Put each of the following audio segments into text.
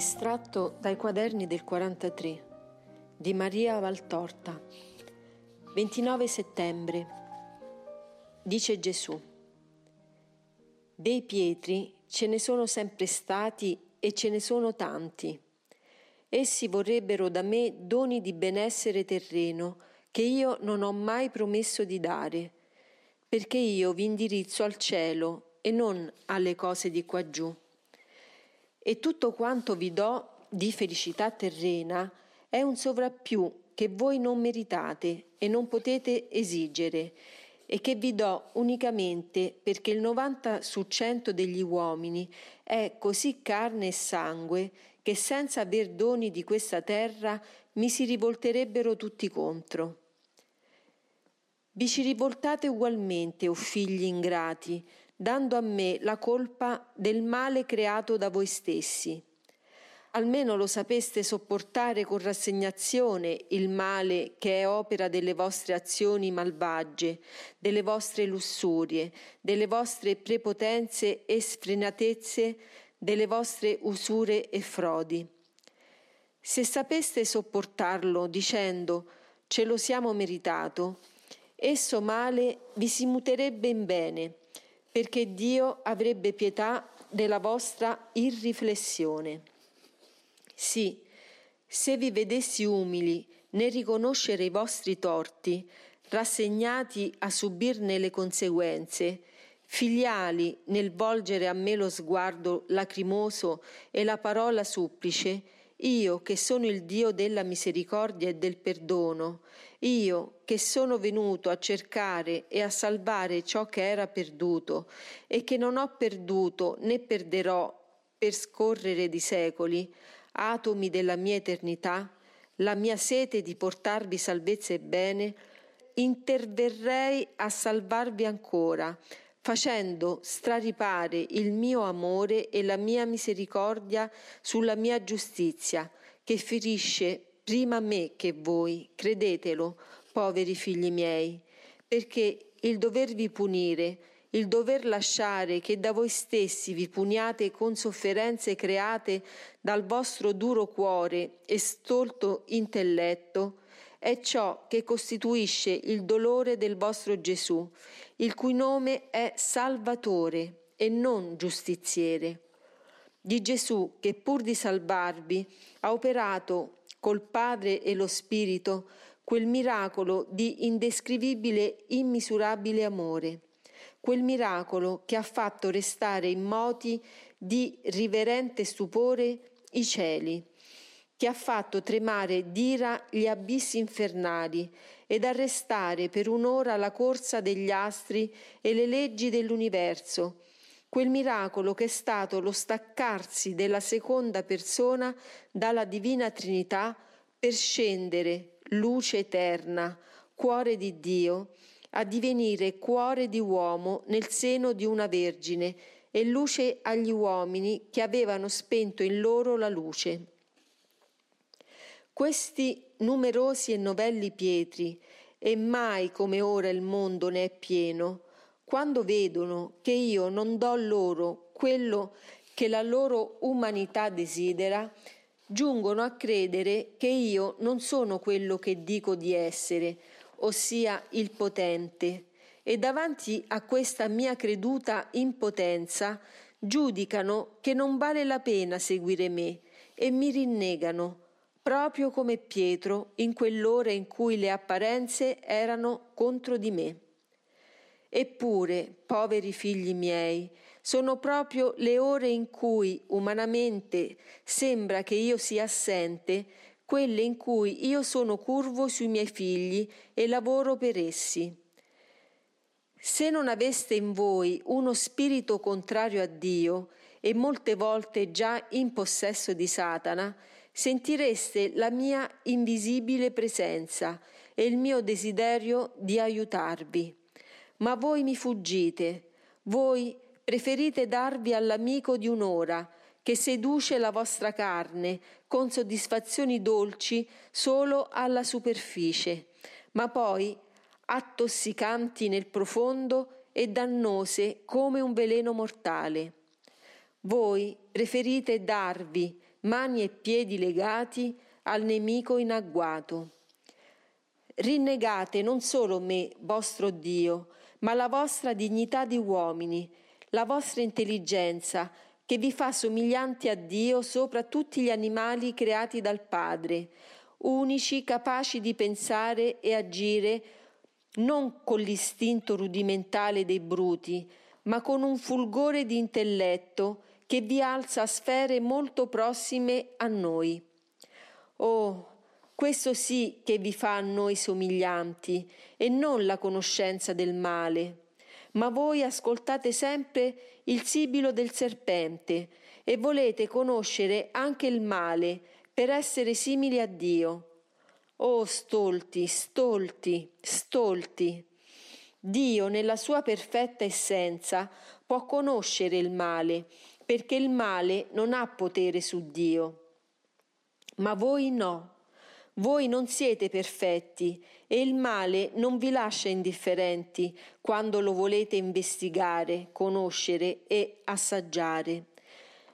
Estratto dai quaderni del 43 di Maria Valtorta. 29 settembre. Dice Gesù: dei Pietri ce ne sono sempre stati e ce ne sono tanti. Essi vorrebbero da me doni di benessere terreno che io non ho mai promesso di dare, perché io vi indirizzo al cielo e non alle cose di qua giù. E tutto quanto vi do di felicità terrena è un sovrappiù che voi non meritate e non potete esigere, e che vi do unicamente perché il 90% degli uomini è così carne e sangue che senza aver doni di questa terra mi si rivolterebbero tutti contro. Vi ci rivoltate ugualmente, o figli ingrati, dando a me la colpa del male creato da voi stessi. Almeno lo sapeste sopportare con rassegnazione il male che è opera delle vostre azioni malvagie, delle vostre lussurie, delle vostre prepotenze e sfrenatezze, delle vostre usure e frodi. Se sapeste sopportarlo dicendo «ce lo siamo meritato», esso male vi si muterebbe in bene, perché Dio avrebbe pietà della vostra irriflessione. Sì, se vi vedessi umili nel riconoscere i vostri torti, rassegnati a subirne le conseguenze, filiali nel volgere a me lo sguardo lacrimoso e la parola supplice, io che sono il Dio della misericordia e del perdono, io che sono venuto a cercare e a salvare ciò che era perduto e che non ho perduto né perderò per scorrere di secoli, atomi della mia eternità, la mia sete di portarvi salvezza e bene, interverrei a salvarvi ancora, facendo straripare il mio amore e la mia misericordia sulla mia giustizia, che ferisce prima me che voi, credetelo, poveri figli miei, perché il dovervi punire, il dover lasciare che da voi stessi vi puniate con sofferenze create dal vostro duro cuore e stolto intelletto, è ciò che costituisce il dolore del vostro Gesù, il cui nome è Salvatore e non Giustiziere. Di Gesù che pur di salvarvi ha operato col Padre e lo Spirito quel miracolo di indescrivibile, immisurabile amore, quel miracolo che ha fatto restare immoti di riverente stupore i cieli, che ha fatto tremare d'ira gli abissi infernali ed arrestare per un'ora la corsa degli astri e le leggi dell'universo, quel miracolo che è stato lo staccarsi della seconda persona dalla Divina Trinità per scendere, luce eterna, cuore di Dio, a divenire cuore di uomo nel seno di una vergine e luce agli uomini che avevano spento in loro la luce. Questi numerosi e novelli Pietri, e mai come ora il mondo ne è pieno, quando vedono che io non do loro quello che la loro umanità desidera, giungono a credere che io non sono quello che dico di essere, ossia il potente, e davanti a questa mia creduta impotenza giudicano che non vale la pena seguire me e mi rinnegano, proprio come Pietro in quell'ora in cui le apparenze erano contro di me. Eppure, poveri figli miei, sono proprio le ore in cui umanamente sembra che io sia assente, quelle in cui io sono curvo sui miei figli e lavoro per essi. Se non aveste in voi uno spirito contrario a Dio, e molte volte già in possesso di Satana, sentireste la mia invisibile presenza e il mio desiderio di aiutarvi. Ma voi mi fuggite, voi preferite darvi all'amico di un'ora, che seduce la vostra carne con soddisfazioni dolci solo alla superficie, ma poi attossicanti nel profondo e dannose come un veleno mortale. Voi preferite darvi mani e piedi legati al nemico in agguato. Rinnegate non solo me, vostro Dio, ma la vostra dignità di uomini, la vostra intelligenza, che vi fa somiglianti a Dio sopra tutti gli animali creati dal Padre, unici, capaci di pensare e agire non con l'istinto rudimentale dei bruti, ma con un fulgore di intelletto che vi alza a sfere molto prossime a noi. Oh, questo sì che vi fa a noi somiglianti, e non la conoscenza del male. Ma voi ascoltate sempre il sibilo del serpente e volete conoscere anche il male per essere simili a Dio. Oh stolti, stolti, stolti! Dio nella sua perfetta essenza può conoscere il male, perché il male non ha potere su Dio. Ma voi no. Voi non siete perfetti e il male non vi lascia indifferenti quando lo volete investigare, conoscere e assaggiare.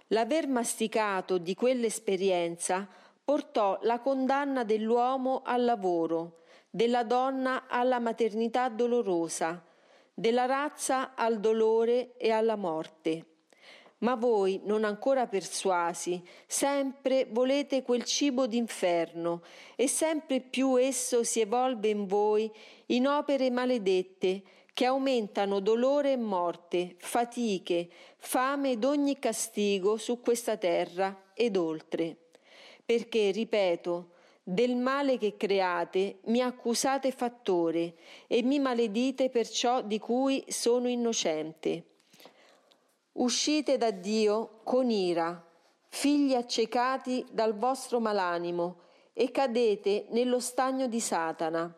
L'aver masticato di quell'esperienza portò la condanna dell'uomo al lavoro, della donna alla maternità dolorosa, della razza al dolore e alla morte. Ma voi, non ancora persuasi, sempre volete quel cibo d'inferno e sempre più esso si evolve in voi in opere maledette che aumentano dolore e morte, fatiche, fame ed ogni castigo su questa terra ed oltre. Perché, ripeto, del male che create mi accusate fattore e mi maledite per ciò di cui sono innocente. Uscite da Dio con ira, figli accecati dal vostro malanimo, e cadete nello stagno di Satana.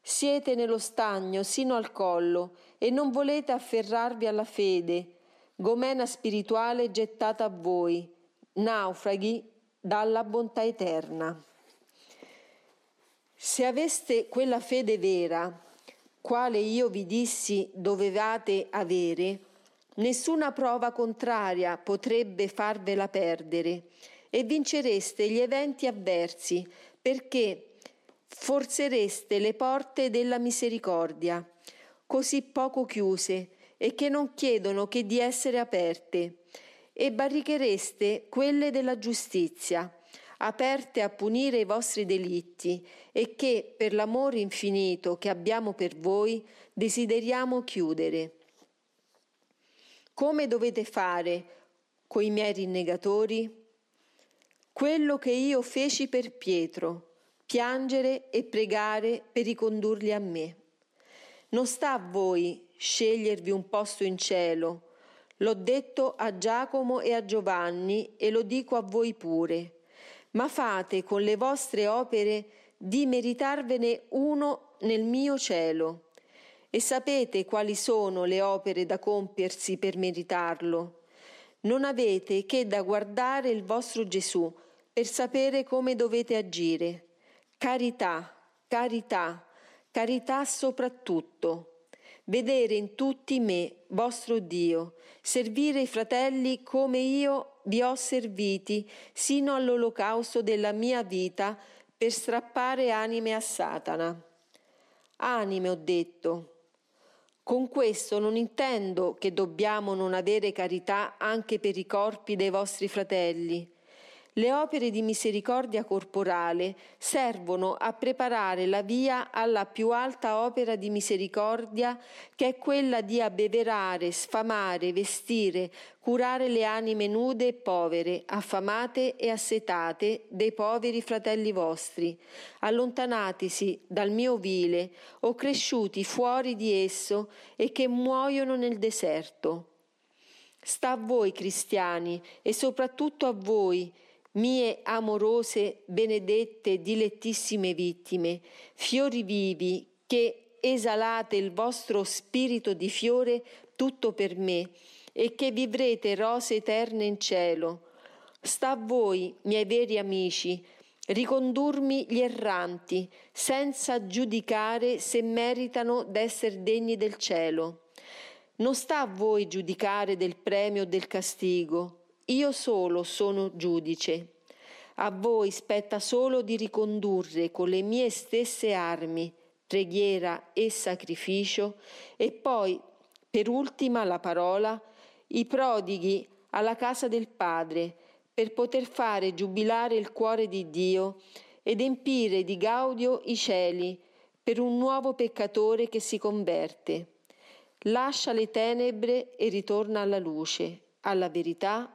Siete nello stagno sino al collo e non volete afferrarvi alla fede, gomena spirituale gettata a voi, naufraghi dalla bontà eterna. Se aveste quella fede vera, quale io vi dissi dovevate avere, nessuna prova contraria potrebbe farvela perdere e vincereste gli eventi avversi, perché forzereste le porte della misericordia, così poco chiuse e che non chiedono che di essere aperte, e barrichereste quelle della giustizia, aperte a punire i vostri delitti e che, per l'amore infinito che abbiamo per voi, desideriamo chiudere. Come dovete fare coi miei rinnegatori? Quello che io feci per Pietro, piangere e pregare per ricondurli a me. Non sta a voi scegliervi un posto in cielo. L'ho detto a Giacomo e a Giovanni e lo dico a voi pure. Ma fate con le vostre opere di meritarvene uno nel mio cielo. E sapete quali sono le opere da compiersi per meritarlo. Non avete che da guardare il vostro Gesù per sapere come dovete agire. Carità, carità, carità soprattutto. Vedere in tutti me, vostro Dio, servire i fratelli come io vi ho serviti sino all'olocausto della mia vita per strappare anime a Satana. Anime, ho detto. Con questo non intendo che dobbiamo non avere carità anche per i corpi dei vostri fratelli. Le opere di misericordia corporale servono a preparare la via alla più alta opera di misericordia, che è quella di abbeverare, sfamare, vestire, curare le anime nude e povere, affamate e assetate dei poveri fratelli vostri, allontanatisi dal mio vile o cresciuti fuori di esso e che muoiono nel deserto. Sta a voi cristiani e soprattutto a voi, mie amorose, benedette, dilettissime vittime, fiori vivi che esalate il vostro spirito di fiore tutto per me e che vivrete rose eterne in cielo. Sta a voi, miei veri amici, ricondurmi gli erranti senza giudicare se meritano d'esser degni del cielo. Non sta a voi giudicare del premio o del castigo. Io solo sono giudice. A voi spetta solo di ricondurre con le mie stesse armi, preghiera e sacrificio, e poi, per ultima la parola, i prodighi alla casa del Padre, per poter fare giubilare il cuore di Dio ed empire di gaudio i cieli per un nuovo peccatore che si converte. Lascia le tenebre e ritorna alla luce, alla verità,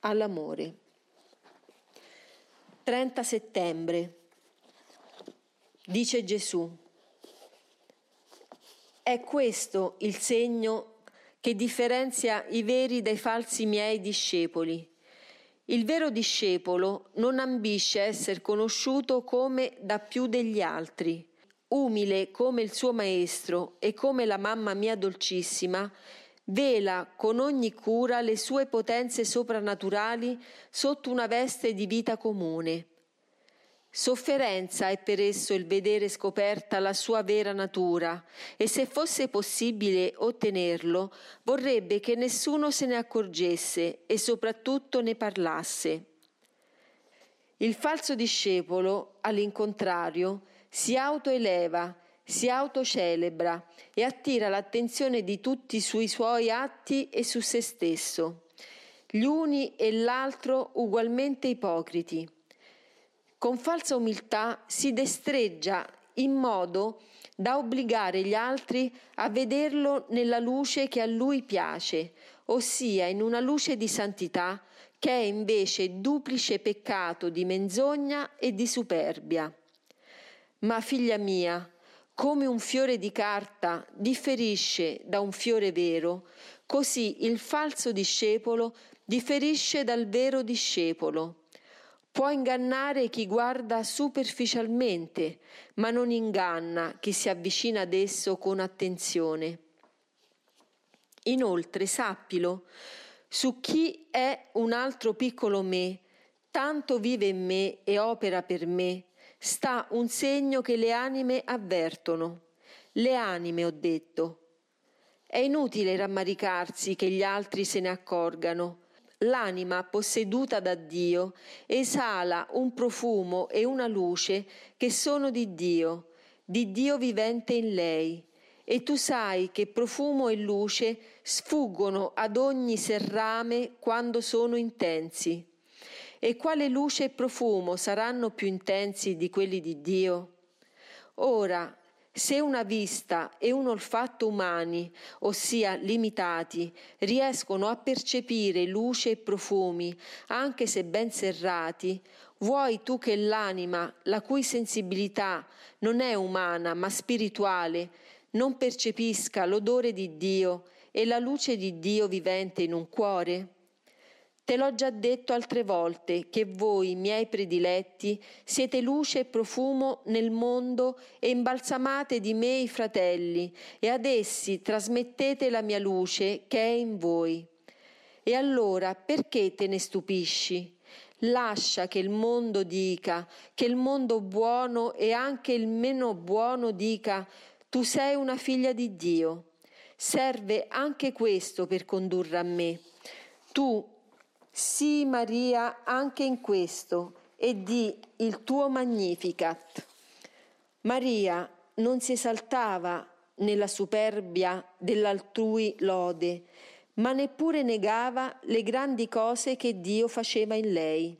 all'amore. 30 settembre. Dice Gesù: è questo il segno che differenzia i veri dai falsi miei discepoli. Il vero discepolo non ambisce a essere conosciuto come da più degli altri. Umile come il suo maestro e come la mamma mia dolcissima, vela con ogni cura le sue potenze soprannaturali sotto una veste di vita comune. Sofferenza è per esso il vedere scoperta la sua vera natura, e se fosse possibile ottenerlo, vorrebbe che nessuno se ne accorgesse e soprattutto ne parlasse. Il falso discepolo, all'incontrario, si autoeleva, si autocelebra e attira l'attenzione di tutti sui suoi atti e su se stesso, gli uni e l'altro ugualmente ipocriti. Con falsa umiltà si destreggia in modo da obbligare gli altri a vederlo nella luce che a lui piace, ossia in una luce di santità che è invece duplice peccato di menzogna e di superbia. Ma figlia mia, come un fiore di carta differisce da un fiore vero, così il falso discepolo differisce dal vero discepolo. Può ingannare chi guarda superficialmente, ma non inganna chi si avvicina ad esso con attenzione. Inoltre, sappilo, su chi è un altro piccolo me, tanto vive in me e opera per me, sta un segno che le anime avvertono. Le anime, ho detto. È inutile rammaricarsi che gli altri se ne accorgano. L'anima posseduta da Dio esala un profumo e una luce che sono di Dio vivente in lei. E tu sai che profumo e luce sfuggono ad ogni serrame quando sono intensi. E quale luce e profumo saranno più intensi di quelli di Dio? Ora, se una vista e un olfatto umani, ossia limitati, riescono a percepire luce e profumi, anche se ben serrati, vuoi tu che l'anima, la cui sensibilità non è umana ma spirituale, non percepisca l'odore di Dio e la luce di Dio vivente in un cuore? Te l'ho già detto altre volte che voi, miei prediletti, siete luce e profumo nel mondo e imbalsamate di me i fratelli, e ad essi trasmettete la mia luce che è in voi. E allora perché te ne stupisci? Lascia che il mondo dica, che il mondo buono e anche il meno buono dica: tu sei una figlia di Dio. Serve anche questo per condurre a me. Tu sii Maria anche in questo e di il tuo Magnificat. Maria non si esaltava nella superbia dell'altrui lode, ma neppure negava le grandi cose che Dio faceva in lei.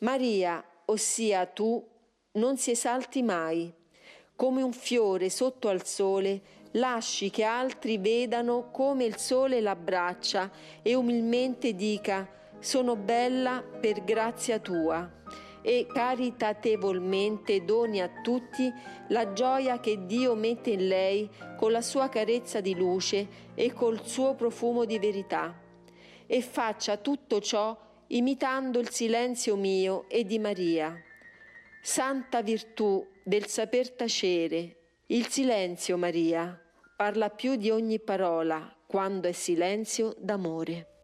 Maria, ossia tu, non si esalti mai. Come un fiore sotto al sole, lasci che altri vedano come il sole l'abbraccia e umilmente dica: sono bella per grazia tua, e caritatevolmente doni a tutti la gioia che Dio mette in lei con la sua carezza di luce e col suo profumo di verità, e faccia tutto ciò imitando il silenzio mio e di Maria. Santa virtù del saper tacere, il silenzio, Maria, parla più di ogni parola quando è silenzio d'amore.